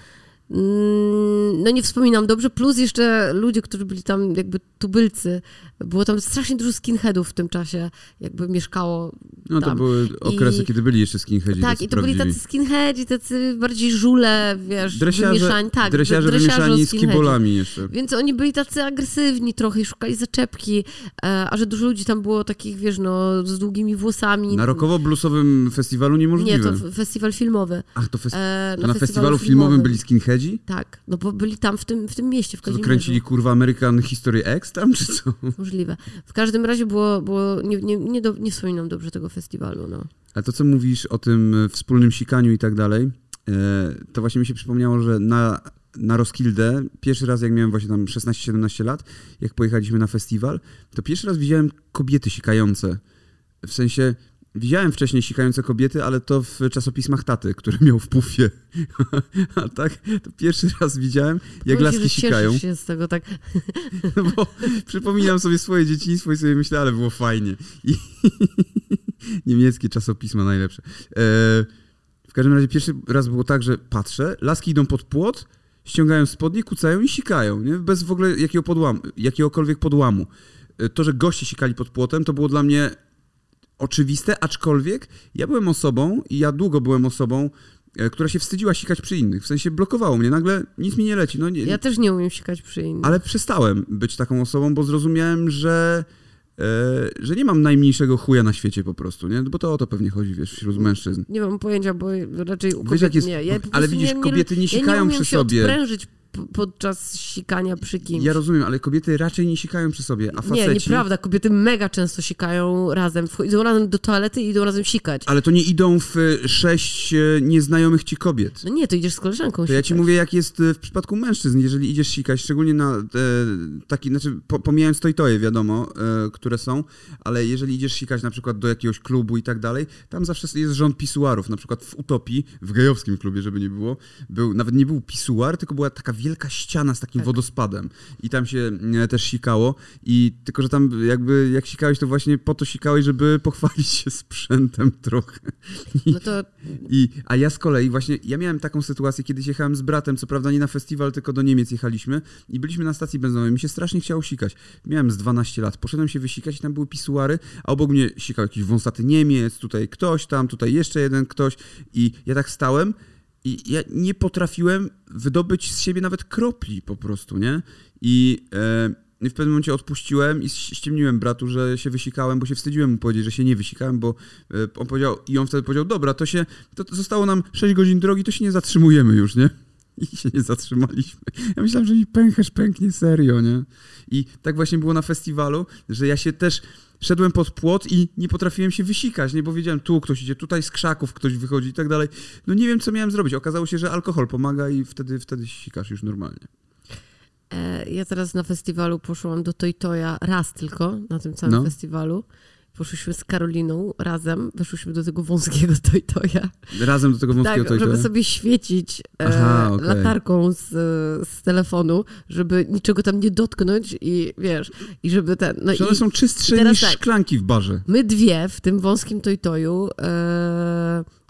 no nie wspominam dobrze, plus jeszcze ludzie, którzy byli tam jakby tubylcy, było tam strasznie dużo skinheadów w tym czasie, jakby mieszkało tam. No to były okresy, kiedy byli jeszcze skinheadzi. Tak, i to prawdziwi. Byli tacy skinheadzi, tacy bardziej żule, wiesz, wymieszani. Tak, dresiarze z kibolami jeszcze. Więc oni byli tacy agresywni trochę i szukali zaczepki, a że dużo ludzi tam było takich, wiesz, no z długimi włosami. Na rockowo-bluesowym festiwalu niemożliwe. Nie, to festiwal filmowy. Ach, to na festiwalu filmowym byli skinheadzi? Tak, no bo byli tam w tym mieście, w Kazimierzu. To kręcili, kurwa, American History X tam, czy co? Możliwe. W każdym razie było nie wspominam dobrze tego festiwalu, no. A to, co mówisz o tym wspólnym sikaniu i tak dalej, to właśnie mi się przypomniało, że na Roskilde, pierwszy raz, jak miałem właśnie tam 16-17 lat, jak pojechaliśmy na festiwal, to pierwszy raz widziałem kobiety sikające. W sensie... Widziałem wcześniej sikające kobiety, ale to w czasopismach taty, który miał w pufie. A tak, to pierwszy raz widziałem, jak laski sikają. Cieszysz się z tego, tak. No bo przypominam sobie swoje dzieciństwo i sobie myślę, ale było fajnie. I niemieckie czasopisma najlepsze. W każdym razie pierwszy raz było tak, że patrzę, laski idą pod płot, ściągają spodnie, kucają i sikają, nie? Bez w ogóle jakiegokolwiek podłamu. To, że goście sikali pod płotem, to było dla mnie... oczywiste, aczkolwiek ja byłem osobą i ja długo byłem osobą, która się wstydziła sikać przy innych. W sensie blokowało mnie, nagle nic mi nie leci. No, nie, ja też nie umiem sikać przy innych. Ale przestałem być taką osobą, bo zrozumiałem, że nie mam najmniejszego chuja na świecie po prostu, nie? Bo to o to pewnie chodzi, wiesz, wśród mężczyzn. Nie mam pojęcia, bo raczej u kobiet nie. Ja ale widzisz, kobiety nie sikają przy sobie. Odprężyć podczas sikania przy kimś. Ja rozumiem, ale kobiety raczej nie sikają przy sobie, a faceci... Nie, nieprawda, kobiety mega często sikają razem, idą razem do toalety i idą razem sikać. Ale to nie idą w 6 nieznajomych ci kobiet. No nie, to idziesz z koleżanką to sikać. Ja ci mówię, jak jest w przypadku mężczyzn, jeżeli idziesz sikać, szczególnie na taki, znaczy pomijając to i toje, wiadomo, które są, ale jeżeli idziesz sikać na przykład do jakiegoś klubu i tak dalej, tam zawsze jest rząd pisuarów, na przykład w Utopii, w gejowskim klubie, żeby nie było, nawet nie był pisuar, tylko była taka wielka ściana z takim wodospadem i tam się też sikało i tylko, że tam jakby jak sikałeś, to właśnie po to sikałeś, żeby pochwalić się sprzętem trochę. A ja z kolei właśnie, ja miałem taką sytuację, kiedyś jechałem z bratem, co prawda nie na festiwal, tylko do Niemiec jechaliśmy i byliśmy na stacji benzynowej, mi się strasznie chciało sikać. Miałem z 12 lat, poszedłem się wysikać i tam były pisuary, a obok mnie sikał jakiś wąsaty Niemiec, tutaj ktoś tam, tutaj jeszcze jeden ktoś i ja tak stałem. I ja nie potrafiłem wydobyć z siebie nawet kropli po prostu, nie? I w pewnym momencie odpuściłem i ściemniłem bratu, że się wysikałem, bo się wstydziłem mu powiedzieć, że się nie wysikałem, bo on powiedział, i on wtedy powiedział, dobra, to zostało nam 6 godzin drogi, to się nie zatrzymujemy już, nie? I się nie zatrzymaliśmy. Ja myślałem, że mi pęcherz pęknie serio, nie? I tak właśnie było na festiwalu, że ja się też szedłem pod płot i nie potrafiłem się wysikać, nie, bo wiedziałem, tu ktoś idzie, tutaj z krzaków ktoś wychodzi i tak dalej. No nie wiem, co miałem zrobić. Okazało się, że alkohol pomaga i wtedy sikasz już normalnie. Ja teraz na festiwalu poszłam do Toitoja raz tylko na tym całym festiwalu. Poszłyśmy z Karoliną razem, weszłyśmy do tego wąskiego Toitoja. Razem do tego wąskiego Toitoja? Tak, żeby sobie świecić latarką z telefonu, żeby niczego tam nie dotknąć i wiesz, i żeby ten... No one są czystsze niż szklanki w barze. My dwie w tym wąskim Toitoju,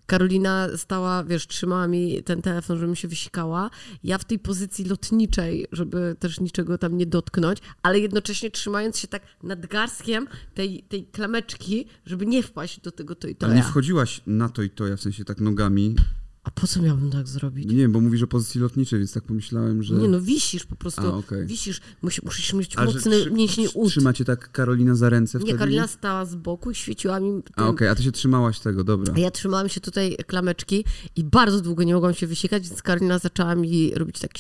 Karolina stała, wiesz, trzymała mi ten telefon, żebym się wysikała. Ja w tej pozycji lotniczej, żeby też niczego tam nie dotknąć, ale jednocześnie trzymając się tak nadgarstkiem tej klameczki, żeby nie wpaść do tego Toitoja. Ale nie wchodziłaś na Toitoja, w sensie tak nogami. A po co miałbym tak zrobić? Nie wiem, bo mówisz o pozycji lotniczej, więc tak pomyślałem, że... Nie no, wisisz po prostu, wisisz. Musisz mieć mocny mięśnie ud. Trzymacie tak Karolina za ręce wtedy? Nie, Karolina stała z boku i świeciła mi... Ten... A ty się trzymałaś tego, dobra. A ja trzymałam się tutaj klameczki i bardzo długo nie mogłam się wysikać, więc Karolina zaczęła mi robić tak...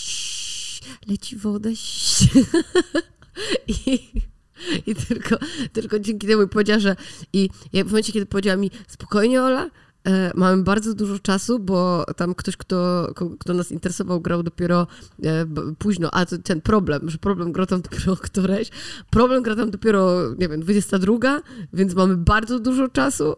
Leci woda, I tylko dzięki temu powiedziała, że... I w momencie, kiedy powiedziała mi, spokojnie Ola, mamy bardzo dużo czasu, bo tam ktoś, kto nas interesował, grał dopiero późno. A ten problem gra tam dopiero któreś. Problem gra tam dopiero, nie wiem, 22, więc mamy bardzo dużo czasu,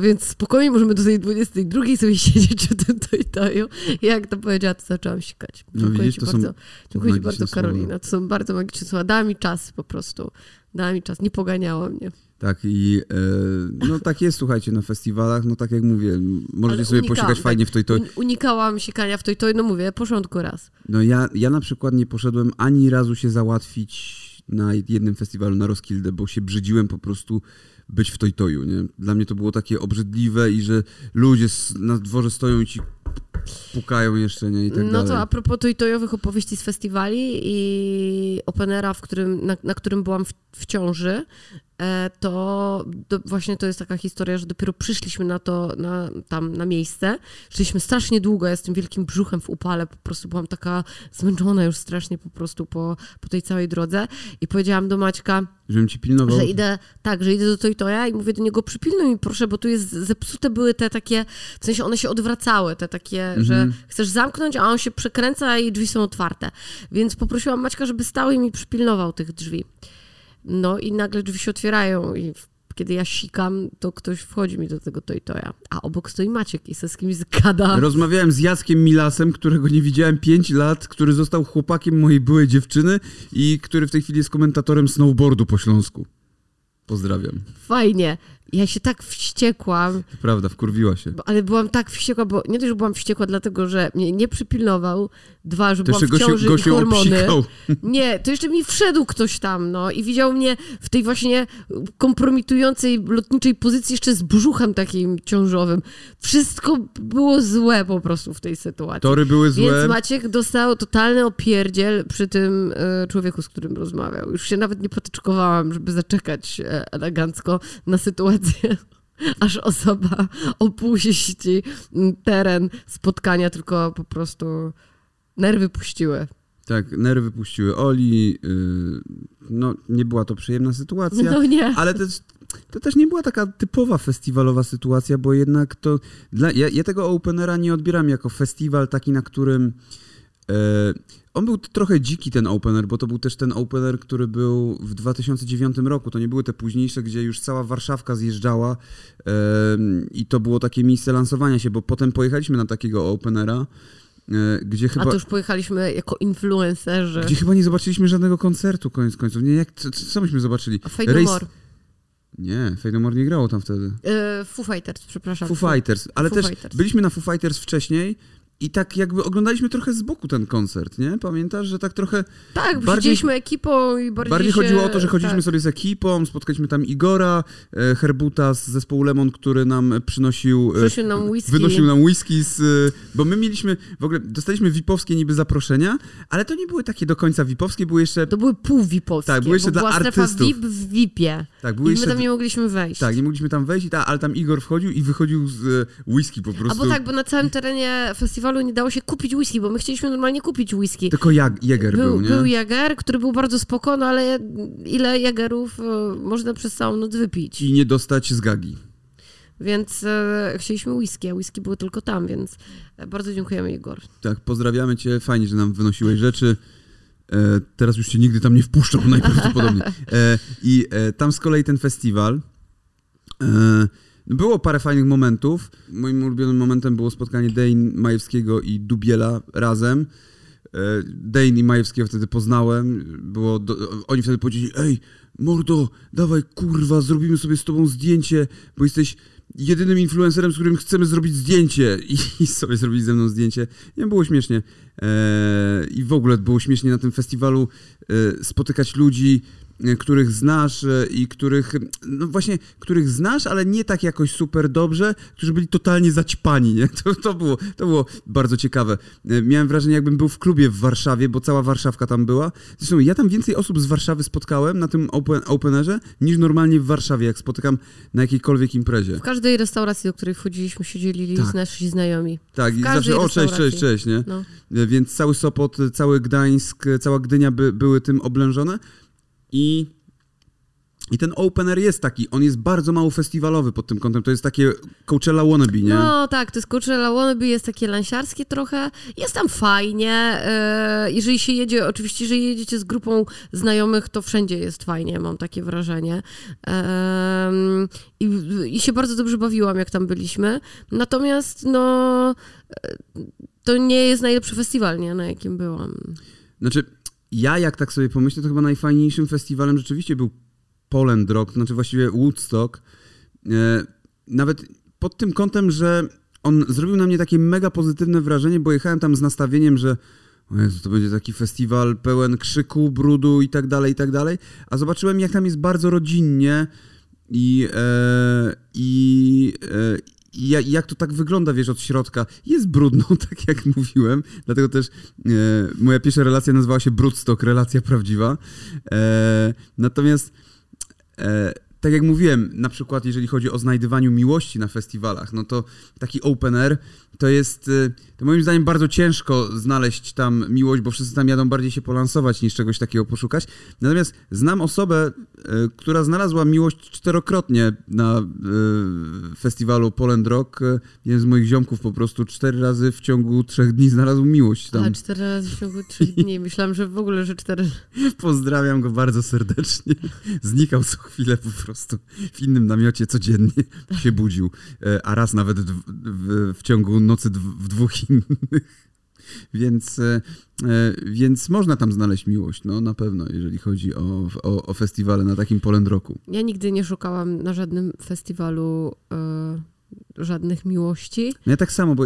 więc spokojnie możemy do tej 22 sobie siedzieć o tym Toitoju. Jak to powiedziała, to zaczęłam sikać. Dziękuję ci bardzo, Karolina. To są bardzo magiczne słowa. Dała mi czas po prostu. Dała mi czas, nie poganiała mnie. Tak i no tak jest, słuchajcie, na festiwalach, no tak jak mówię, możecie sobie posikać fajnie w Toitoi. Unikałam sikania w Toitoi, no mówię, poszłam tylko raz. No ja na przykład nie poszedłem ani razu się załatwić na jednym festiwalu na Roskilde, bo się brzydziłem po prostu być w Toitoju, nie? Dla mnie to było takie obrzydliwe i że ludzie na dworze stoją i ci pukają jeszcze, nie? I tak dalej. No to a propos Toitojowych opowieści z festiwali i openera, na którym byłam w ciąży, to właśnie to jest taka historia, że dopiero przyszliśmy na to, tam na miejsce. Szliśmy strasznie długo, ja z tym wielkim brzuchem w upale, po prostu byłam taka zmęczona już strasznie po prostu po tej całej drodze i powiedziałam do Maćka, żebym ci pilnował. Że idę do Toitoja i mówię do niego, przypilnuj mi proszę, bo tu jest zepsute były te takie, w sensie one się odwracały, te takie, że chcesz zamknąć, a on się przekręca i drzwi są otwarte. Więc poprosiłam Maćka, żeby stał i mi przypilnował tych drzwi. No i nagle drzwi się otwierają i kiedy ja sikam, to ktoś wchodzi mi do tego Toitoja. A obok stoi Maciek i se z kimś zgada. Rozmawiałem z Jackiem Milasem, którego nie widziałem 5 lat, który został chłopakiem mojej byłej dziewczyny i który w tej chwili jest komentatorem snowboardu po Śląsku. Pozdrawiam. Fajnie. Ja się tak wściekłam. Prawda, wkurwiła się. Ale byłam tak wściekła, bo nie tylko byłam wściekłam dlatego, że mnie nie przypilnował. 2, że byłam w ciąży i hormony. Obsikał. Nie, to jeszcze mi wszedł ktoś tam, no i widział mnie w tej właśnie kompromitującej lotniczej pozycji jeszcze z brzuchem takim ciążowym. Wszystko było złe po prostu w tej sytuacji. Tory były złe. Więc Maciek dostał totalny opierdziel przy tym człowieku, z którym rozmawiał. Już się nawet nie patyczkowałam, żeby zaczekać elegancko na sytuację, aż osoba opuści teren spotkania, tylko po prostu nerwy puściły. Tak, nerwy puściły Oli. No, nie była to przyjemna sytuacja. No nie. Ale to też nie była taka typowa festiwalowa sytuacja, bo jednak to... Ja tego openera nie odbieram jako festiwal taki, na którym... On był trochę dziki ten opener, bo to był też ten opener, który był w 2009 roku. To nie były te późniejsze, gdzie już cała Warszawka zjeżdżała i to było takie miejsce lansowania się, bo potem pojechaliśmy na takiego openera, gdzie chyba... A to już pojechaliśmy jako influencerzy. Gdzie chyba nie zobaczyliśmy żadnego koncertu koniec końców. Nie, co myśmy zobaczyli? Faith No More. Nie, Faith No More nie grało tam wtedy. Foo Fighters, przepraszam. Foo Fighters, ale Foo też Fighters. Byliśmy na Foo Fighters wcześniej. I tak jakby oglądaliśmy trochę z boku ten koncert, nie? Pamiętasz, że tak trochę... Tak, przyjechaliśmy ekipą i bardziej chodziło o to, że chodziliśmy sobie z ekipą, spotkaliśmy tam Igora, Herbuta z zespołu Lemon, który nam wynosił nam whisky z... Bo my mieliśmy... W ogóle dostaliśmy VIP-owskie niby zaproszenia, ale to nie były takie do końca VIP-owskie, były jeszcze... To były pół-VIP-owskie, tak, były jeszcze dla artystów. Strefa VIP w VIP-ie. Tak, były jeszcze... my tam nie mogliśmy wejść. Tak, nie mogliśmy tam wejść, ale tam Igor wchodził i wychodził z whisky po prostu. A bo tak, bo na całym terenie festiwalu festiwalu nie dało się kupić whisky, bo my chcieliśmy normalnie kupić whisky. Tylko Jäger był, nie? Był Jäger, który był bardzo spoko, no ale ile Jägerów można przez całą noc wypić? I nie dostać zgagi. Więc chcieliśmy whisky, a whisky było tylko tam, więc bardzo dziękujemy, Igor. Tak, pozdrawiamy cię, fajnie, że nam wynosiłeś rzeczy. Teraz już cię nigdy tam nie wpuszczą najprawdopodobniej. I tam z kolei ten festiwal... Było parę fajnych momentów. Moim ulubionym momentem było spotkanie Dejn, Majewskiego i Dubiela razem. Dejn i Majewskiego wtedy poznałem. Oni wtedy powiedzieli: ej, mordo, dawaj kurwa, zrobimy sobie z tobą zdjęcie, bo jesteś jedynym influencerem, z którym chcemy zrobić zdjęcie. I sobie zrobili ze mną zdjęcie. Nie, było śmiesznie. I w ogóle było śmiesznie na tym festiwalu spotykać ludzi, których znasz i których, no właśnie, których znasz, ale nie tak jakoś super dobrze, którzy byli totalnie zaćpani, nie? To było bardzo ciekawe. Miałem wrażenie, jakbym był w klubie w Warszawie, bo cała Warszawka tam była. Zresztą ja tam więcej osób z Warszawy spotkałem na tym openerze, niż normalnie w Warszawie, jak spotykam na jakiejkolwiek imprezie. W każdej restauracji, do której wchodziliśmy, się dzielili tak. Nasi znajomi. Tak, i zawsze o cześć, nie? No. Więc cały Sopot, cały Gdańsk, cała Gdynia były tym oblężone. I ten open air jest taki, on jest bardzo mało festiwalowy pod tym kątem, to jest takie Coachella wannabe, nie? No tak, to jest Coachella wannabe, jest takie lansiarskie trochę, jest tam fajnie, jeżeli się jedzie, oczywiście jeżeli jedziecie z grupą znajomych, to wszędzie jest fajnie, mam takie wrażenie. I się bardzo dobrze bawiłam, jak tam byliśmy, natomiast no to nie jest najlepszy festiwal, nie? Na jakim byłam. Znaczy... Ja, jak tak sobie pomyślę, to chyba najfajniejszym festiwalem rzeczywiście był Poland Rock, znaczy właściwie Woodstock. Nawet pod tym kątem, że on zrobił na mnie takie mega pozytywne wrażenie, bo jechałem tam z nastawieniem, że o Jezu, to będzie taki festiwal pełen krzyku, brudu i tak dalej, a zobaczyłem, jak tam jest bardzo rodzinnie i jak to tak wygląda, wiesz, od środka. Jest brudno, tak jak mówiłem, dlatego też moja pierwsza relacja nazywała się Brudstock, relacja prawdziwa. Natomiast tak jak mówiłem, na przykład jeżeli chodzi o znajdywaniu miłości na festiwalach, no to taki open air to jest, to moim zdaniem bardzo ciężko znaleźć tam miłość, bo wszyscy tam jadą bardziej się polansować niż czegoś takiego poszukać. Natomiast znam osobę, która znalazła miłość 4-krotnie na festiwalu Poland Rock. Jeden z moich ziomków po prostu 4 razy w ciągu 3 dni znalazł miłość tam. A, 4 razy w ciągu 3 dni. Myślałam, że w ogóle, że 4. Pozdrawiam go bardzo serdecznie. Znikał co chwilę po prostu w innym namiocie codziennie. Się budził, a raz nawet w ciągu nocy w 2 innych. Więc można tam znaleźć miłość, no na pewno, jeżeli chodzi o festiwale na takim Poland Rocku. Ja nigdy nie szukałam na żadnym festiwalu żadnych miłości. No ja tak samo, bo...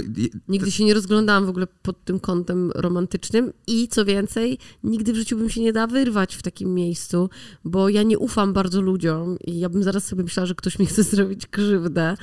Nigdy się nie rozglądałam w ogóle pod tym kątem romantycznym i co więcej, nigdy w życiu bym się nie dała wyrwać w takim miejscu, bo ja nie ufam bardzo ludziom i ja bym zaraz sobie myślała, że ktoś mi chce zrobić krzywdę,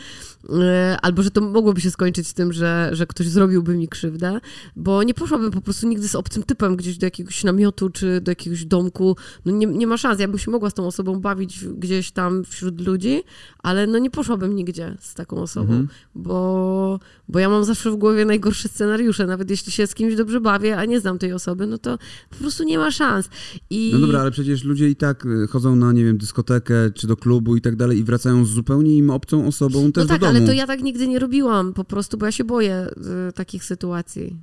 albo że to mogłoby się skończyć tym, że ktoś zrobiłby mi krzywdę, bo nie poszłabym po prostu nigdy z obcym typem gdzieś do jakiegoś namiotu czy do jakiegoś domku. No nie ma szans, ja bym się mogła z tą osobą bawić gdzieś tam wśród ludzi, ale no nie poszłabym nigdzie z taką osobą, bo ja mam zawsze w głowie najgorsze scenariusze, nawet jeśli się z kimś dobrze bawię, a nie znam tej osoby, no to po prostu nie ma szans. No dobra, ale przecież ludzie i tak chodzą na, nie wiem, dyskotekę, czy do klubu i tak dalej i wracają z zupełnie im obcą osobą też do domu. Ale to ja tak nigdy nie robiłam po prostu, bo ja się boję takich sytuacji.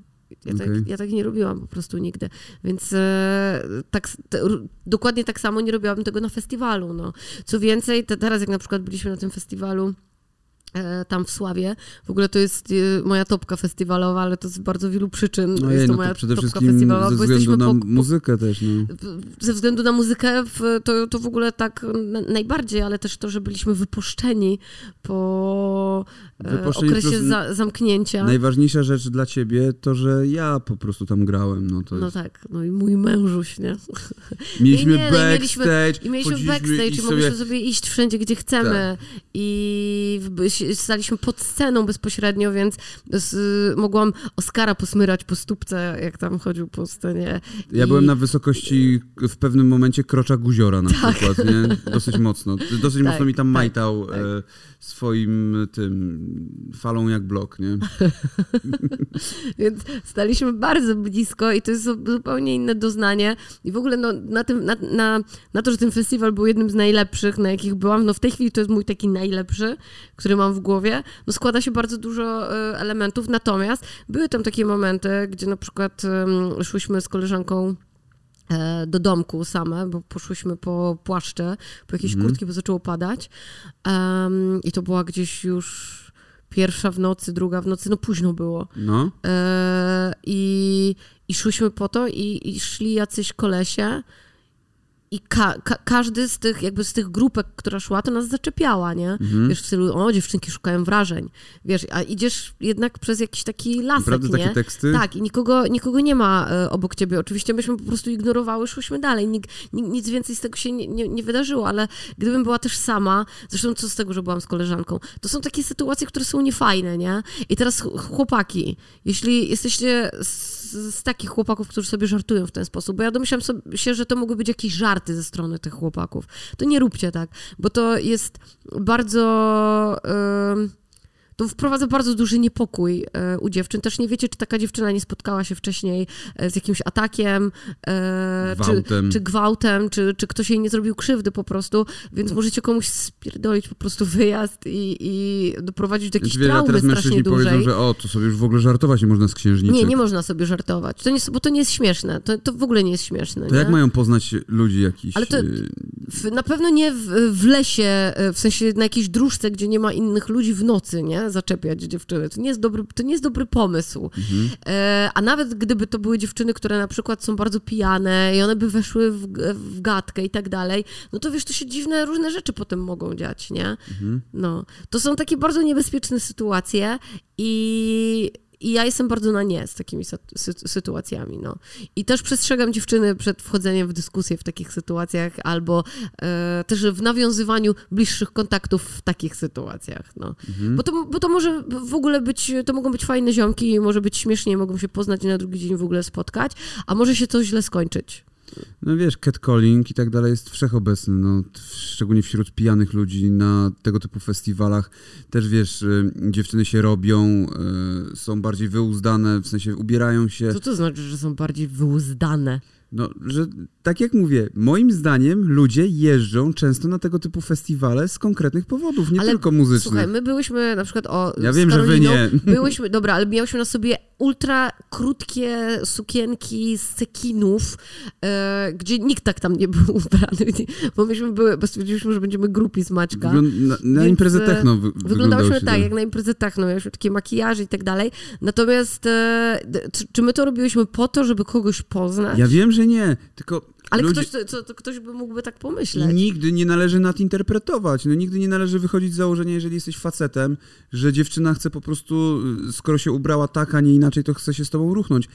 Ja tak nie robiłam po prostu nigdy, więc dokładnie tak samo nie robiłabym tego na festiwalu. No. Co więcej, teraz jak na przykład byliśmy na tym festiwalu tam w Sławie. W ogóle to jest moja topka festiwalowa, ale to z bardzo wielu przyczyn. No jest to moja topka festiwalowa, bo jesteśmy na muzykę też. No. Ze względu na muzykę to w ogóle tak najbardziej, ale też to, że byliśmy wypuszczeni po okresie zamknięcia. Najważniejsza rzecz dla ciebie to, że ja po prostu tam grałem. No i mój mężuś, nie? Mieliśmy backstage i mogliśmy sobie iść wszędzie, gdzie chcemy. Tak. I staliśmy pod sceną bezpośrednio, więc mogłam Oskara posmyrać po stópce, jak tam chodził po scenie. Ja byłem na wysokości w pewnym momencie krocza guziora na przykład, nie? Dosyć mocno. Dosyć mocno mi tam majtał swoim tym falą jak blok, nie? Więc staliśmy bardzo blisko i to jest zupełnie inne doznanie. I w ogóle no, na to, że ten festiwal był jednym z najlepszych, na jakich byłam, no w tej chwili to jest mój taki najlepszy, który mam w głowie, no składa się bardzo dużo elementów. Natomiast były tam takie momenty, gdzie na przykład szłyśmy z koleżanką do domku same, bo poszłyśmy po płaszcze, po jakieś kurtki, bo zaczęło padać. I to była gdzieś już pierwsza w nocy, druga w nocy, no późno było. No. I szłyśmy po to i szli jacyś kolesie i każdy z tych, jakby z tych grupek, która szła, to nas zaczepiała, nie? Mhm. Wiesz, w stylu, o, dziewczynki szukają wrażeń. Wiesz, a idziesz jednak przez jakiś taki lasek, naprawdę, nie? Takie teksty? Tak, i nikogo nie ma obok ciebie. Oczywiście myśmy po prostu ignorowały, szłyśmy dalej. Nic więcej z tego się nie wydarzyło, ale gdybym była też sama, zresztą co z tego, że byłam z koleżanką, to są takie sytuacje, które są niefajne, nie? I teraz chłopaki, jeśli jesteście z takich chłopaków, którzy sobie żartują w ten sposób, bo ja domyślam się, że to mogły być jakieś żarty ze strony tych chłopaków. To nie róbcie tak, bo to jest bardzo... To wprowadza bardzo duży niepokój u dziewczyn. Też nie wiecie, czy taka dziewczyna nie spotkała się wcześniej z jakimś atakiem, gwałtem, czy ktoś jej nie zrobił krzywdy po prostu, więc możecie komuś spierdolić po prostu wyjazd i doprowadzić do jakiejś traumy strasznie dużej. Powiedzą, że to sobie już w ogóle żartować nie można z księżniczek. Nie można sobie żartować, bo to nie jest śmieszne. To w ogóle nie jest śmieszne. To nie? Jak mają poznać ludzi jakichś... Ale to na pewno nie w lesie, w sensie na jakiejś dróżce, gdzie nie ma innych ludzi w nocy, nie? Zaczepiać dziewczyny. To nie jest dobry pomysł. Mhm. A nawet gdyby to były dziewczyny, które na przykład są bardzo pijane i one by weszły w gadkę i tak dalej, no to wiesz, to się dziwne różne rzeczy potem mogą dziać, nie? Mhm. No. To są takie bardzo niebezpieczne sytuacje i ja jestem bardzo na nie z takimi sytuacjami, no. I też przestrzegam dziewczyny przed wchodzeniem w dyskusję w takich sytuacjach albo też w nawiązywaniu bliższych kontaktów w takich sytuacjach, no. Mhm. Bo to może w ogóle być, to mogą być fajne ziomki, może być śmiesznie, mogą się poznać i na drugi dzień w ogóle spotkać, a może się to źle skończyć. No wiesz, catcalling i tak dalej jest wszechobecny, no, szczególnie wśród pijanych ludzi na tego typu festiwalach. Też wiesz, dziewczyny się robią, są bardziej wyuzdane, w sensie ubierają się. Co to znaczy, że są bardziej wyuzdane? No, że tak jak mówię, moim zdaniem ludzie jeżdżą często na tego typu festiwale z konkretnych powodów, nie ale, tylko muzycznych. Słuchaj, my byłyśmy na przykład ja wiem, z Karoliną, że wy nie. Byłyśmy, dobra, ale miałyśmy na sobie ultra krótkie sukienki z cekinów, gdzie nikt tak tam nie był ubrany, bo myśmy stwierdziliśmy, że będziemy grupi z Maćka. Na imprezę techno wyglądałyśmy tak, jak na imprezę techno, miałyśmy takie makijaże i tak dalej. Natomiast czy my to robiłyśmy po to, żeby kogoś poznać? Ja wiem, że nie, tylko... Ale ktoś by mógłby tak pomyśleć. Nigdy nie należy nadinterpretować. No, nigdy nie należy wychodzić z założenia, jeżeli jesteś facetem, że dziewczyna chce po prostu, skoro się ubrała tak, a nie inaczej, to chce się z tobą ruchnąć.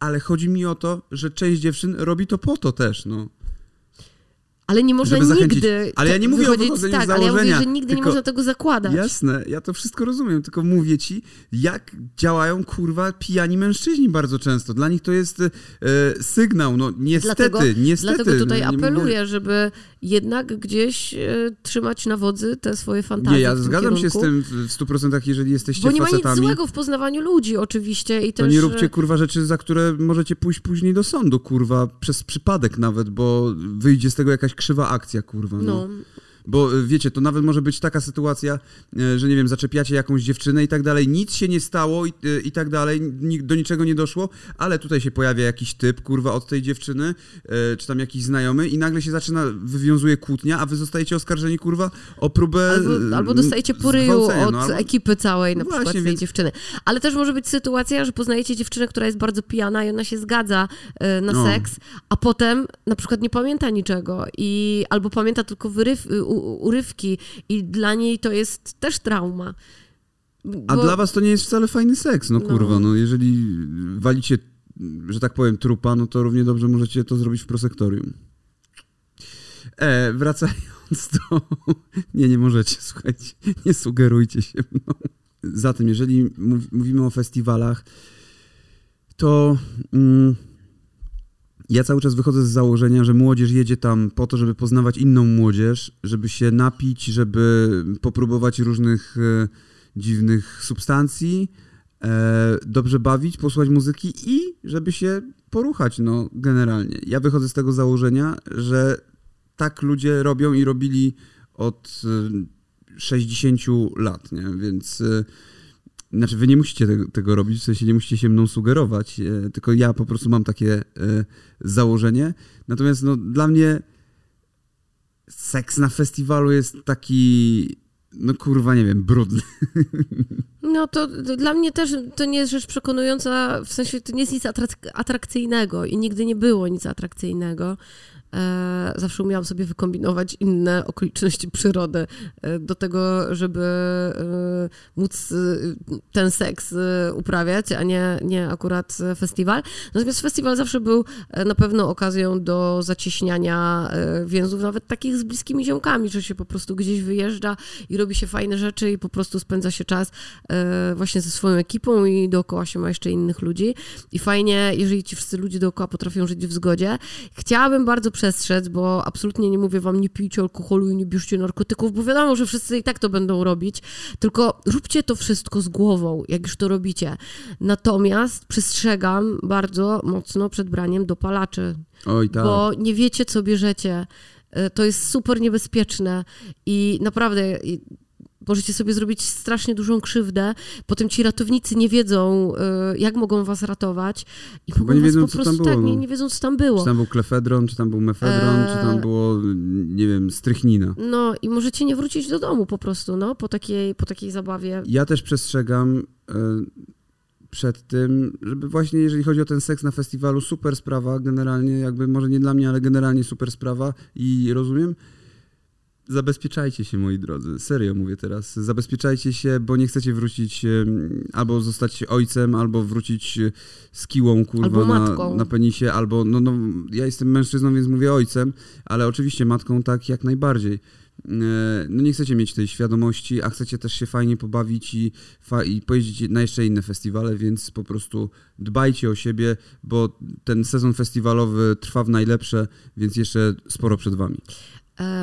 Ale chodzi mi o to, że część dziewczyn robi to po to też, no. Ale nie można nigdy... Ale ja nie mówię o wychodzeniu z założenia. Ale ja mówię, że nigdy nie można tego zakładać. Jasne, ja to wszystko rozumiem, tylko mówię ci, jak działają, kurwa, pijani mężczyźni bardzo często. Dla nich to jest sygnał, no niestety. Dlatego tutaj apeluję, żeby jednak gdzieś trzymać na wodzy te swoje fantazje. Nie, ja zgadzam się z tym w 100%, jeżeli jesteście facetami. Bo nie ma nic złego w poznawaniu ludzi oczywiście. I też... To nie róbcie, kurwa, rzeczy, za które możecie pójść później do sądu, kurwa, przez przypadek nawet, bo wyjdzie z tego jakaś krzywa akcja, kurwa. No. Bo wiecie, to nawet może być taka sytuacja, że nie wiem, zaczepiacie jakąś dziewczynę i tak dalej, nic się nie stało i tak dalej, do niczego nie doszło, ale tutaj się pojawia jakiś typ, kurwa, od tej dziewczyny, czy tam jakiś znajomy i nagle się wywiązuje kłótnia, a wy zostajecie oskarżeni, kurwa, o próbę albo dostajecie po ryju od ekipy całej, na przykład tej dziewczyny. Ale też może być sytuacja, że poznajecie dziewczynę, która jest bardzo pijana i ona się zgadza na seks, a potem na przykład nie pamięta niczego i albo pamięta tylko urywki i dla niej to jest też trauma. A dla was to nie jest wcale fajny seks, no kurwa, no jeżeli walicie, że tak powiem, trupa, no to równie dobrze możecie to zrobić w prosektorium. Wracając Więc to... Nie możecie, słuchajcie, nie sugerujcie się mną. Zatem, jeżeli mówimy o festiwalach, to ja cały czas wychodzę z założenia, że młodzież jedzie tam po to, żeby poznawać inną młodzież, żeby się napić, żeby popróbować różnych dziwnych substancji, dobrze bawić, posłuchać muzyki i żeby się poruchać, no generalnie. Ja wychodzę z tego założenia, że tak ludzie robią i robili od 60 lat, nie? Więc... Znaczy, wy nie musicie tego robić, w sensie nie musicie się mną sugerować, tylko ja po prostu mam takie założenie. Natomiast no, dla mnie seks na festiwalu jest taki, no kurwa, nie wiem, brudny. No to dla mnie też to nie jest rzecz przekonująca, w sensie to nie jest nic atrakcyjnego i nigdy nie było nic atrakcyjnego. Zawsze umiałam sobie wykombinować inne okoliczności przyrody do tego, żeby móc ten seks uprawiać, a nie akurat festiwal. Natomiast festiwal zawsze był na pewno okazją do zacieśniania więzów, nawet takich z bliskimi ziomkami, że się po prostu gdzieś wyjeżdża i robi się fajne rzeczy i po prostu spędza się czas właśnie ze swoją ekipą i dookoła się ma jeszcze innych ludzi. I fajnie, jeżeli ci wszyscy ludzie dookoła potrafią żyć w zgodzie. Chciałabym bardzo przestrzec, bo absolutnie nie mówię wam nie pijcie alkoholu i nie bierzcie narkotyków, bo wiadomo, że wszyscy i tak to będą robić, tylko róbcie to wszystko z głową, jak już to robicie. Natomiast przestrzegam bardzo mocno przed braniem dopalaczy, oj, tak. Bo nie wiecie, co bierzecie. To jest super niebezpieczne i naprawdę... Możecie sobie zrobić strasznie dużą krzywdę, potem ci ratownicy nie wiedzą, jak mogą was ratować i mogą was po prostu tak, nie wiedzą, co tam było. Czy tam był klefedron, czy tam był mefedron, czy tam było, nie wiem, strychnina. No i możecie nie wrócić do domu po prostu, no, po takiej zabawie. Ja też przestrzegam przed tym, żeby właśnie, jeżeli chodzi o ten seks na festiwalu, super sprawa generalnie, jakby może nie dla mnie, ale generalnie super sprawa i rozumiem. Zabezpieczajcie się, moi drodzy, serio mówię teraz, zabezpieczajcie się, bo nie chcecie wrócić, albo zostać ojcem, albo wrócić z kiłą, kurwa, na penisie, albo, no, ja jestem mężczyzną, więc mówię ojcem, ale oczywiście matką tak jak najbardziej. No nie chcecie mieć tej świadomości, a chcecie też się fajnie pobawić i pojeździć na jeszcze inne festiwale, więc po prostu dbajcie o siebie, bo ten sezon festiwalowy trwa w najlepsze, więc jeszcze sporo przed wami.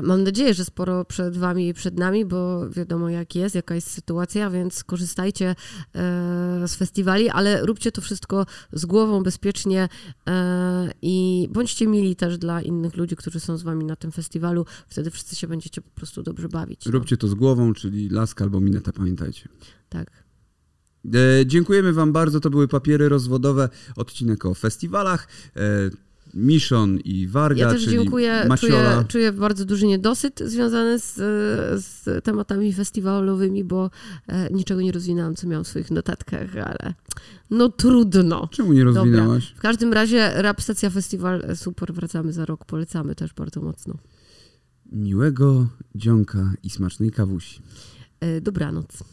Mam nadzieję, że sporo przed wami i przed nami, bo wiadomo jaka jest sytuacja, więc korzystajcie z festiwali, ale róbcie to wszystko z głową, bezpiecznie i bądźcie mili też dla innych ludzi, którzy są z wami na tym festiwalu. Wtedy wszyscy się będziecie po prostu dobrze bawić. Róbcie to z głową, czyli laska albo mineta, pamiętajcie. Tak. Dziękujemy wam bardzo. To były papiery rozwodowe, odcinek o festiwalach. Miszon i Warga, ja też czyli dziękuję. Czuję bardzo duży niedosyt związany z tematami festiwalowymi, bo niczego nie rozwinęłam, co miałam w swoich notatkach, ale no trudno. Czemu nie rozwinęłaś? Dobra. W każdym razie Rapstacja Festiwal, super, wracamy za rok, polecamy też bardzo mocno. Miłego dzionka i smacznej kawusi. Dobranoc.